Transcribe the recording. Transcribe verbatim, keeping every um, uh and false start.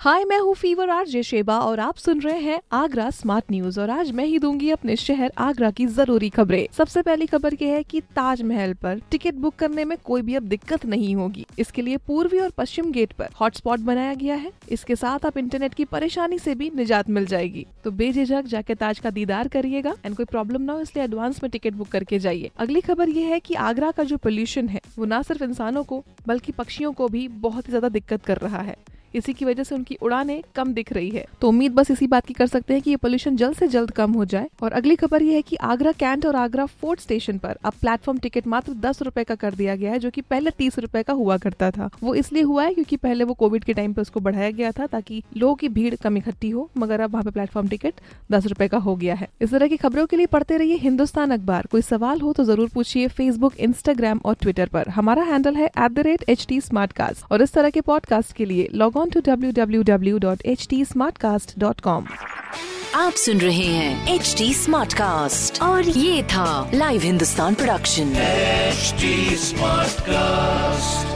हाय, मैं हूँ fever RJ Sheba और आप सुन रहे हैं आगरा स्मार्ट न्यूज। और आज मैं ही दूंगी अपने शहर आगरा की जरूरी खबरें। सबसे पहली खबर ये है कि ताज महल पर टिकट बुक करने में कोई भी अब दिक्कत नहीं होगी। इसके लिए पूर्वी और पश्चिम गेट पर हॉटस्पॉट बनाया गया है। इसके साथ आप इंटरनेट की परेशानी से भी निजात मिल जाएगी। तो बेझिझक जाके ताज का दीदार करिएगा एंड कोई प्रॉब्लम ना हो, इसलिए एडवांस में टिकट बुक करके जाइए। अगली खबर ये है कि आगरा का जो पोल्यूशन है वो न सिर्फ इंसानों को बल्कि पक्षियों को भी बहुत ही ज्यादा दिक्कत कर रहा है। इसी की वजह से उनकी उड़ानें कम दिख रही है। तो उम्मीद बस इसी बात की कर सकते हैं कि ये पोल्यूशन जल्द से जल्द कम हो जाए। और अगली खबर ये है कि आगरा कैंट और आगरा फोर्ट स्टेशन पर अब प्लेटफॉर्म टिकट मात्र दस रुपए का कर दिया गया है, जो कि पहले तीस रुपए का हुआ करता था। वो इसलिए हुआ है क्योंकि पहले वो कोविड के टाइम पे उसको बढ़ाया गया था ताकि लोगों की भीड़ कम इकट्ठी हो, मगर अब वहाँ पे प्लेटफॉर्म टिकट दस रुपए का हो गया है। इस तरह की खबरों के लिए पढ़ते रहिए हिंदुस्तान अखबार। कोई सवाल हो तो जरूर पूछिए फेसबुक, इंस्टाग्राम और ट्विटर पर। हमारा हैंडल है at the rate H T smart cast. और इस तरह के पॉडकास्ट के लिए log on to W W W dot H T smart cast dot com. आप सुन रहे हैं एच टी स्मार्ट कास्ट और ये था live Hindustan production H T smart cast.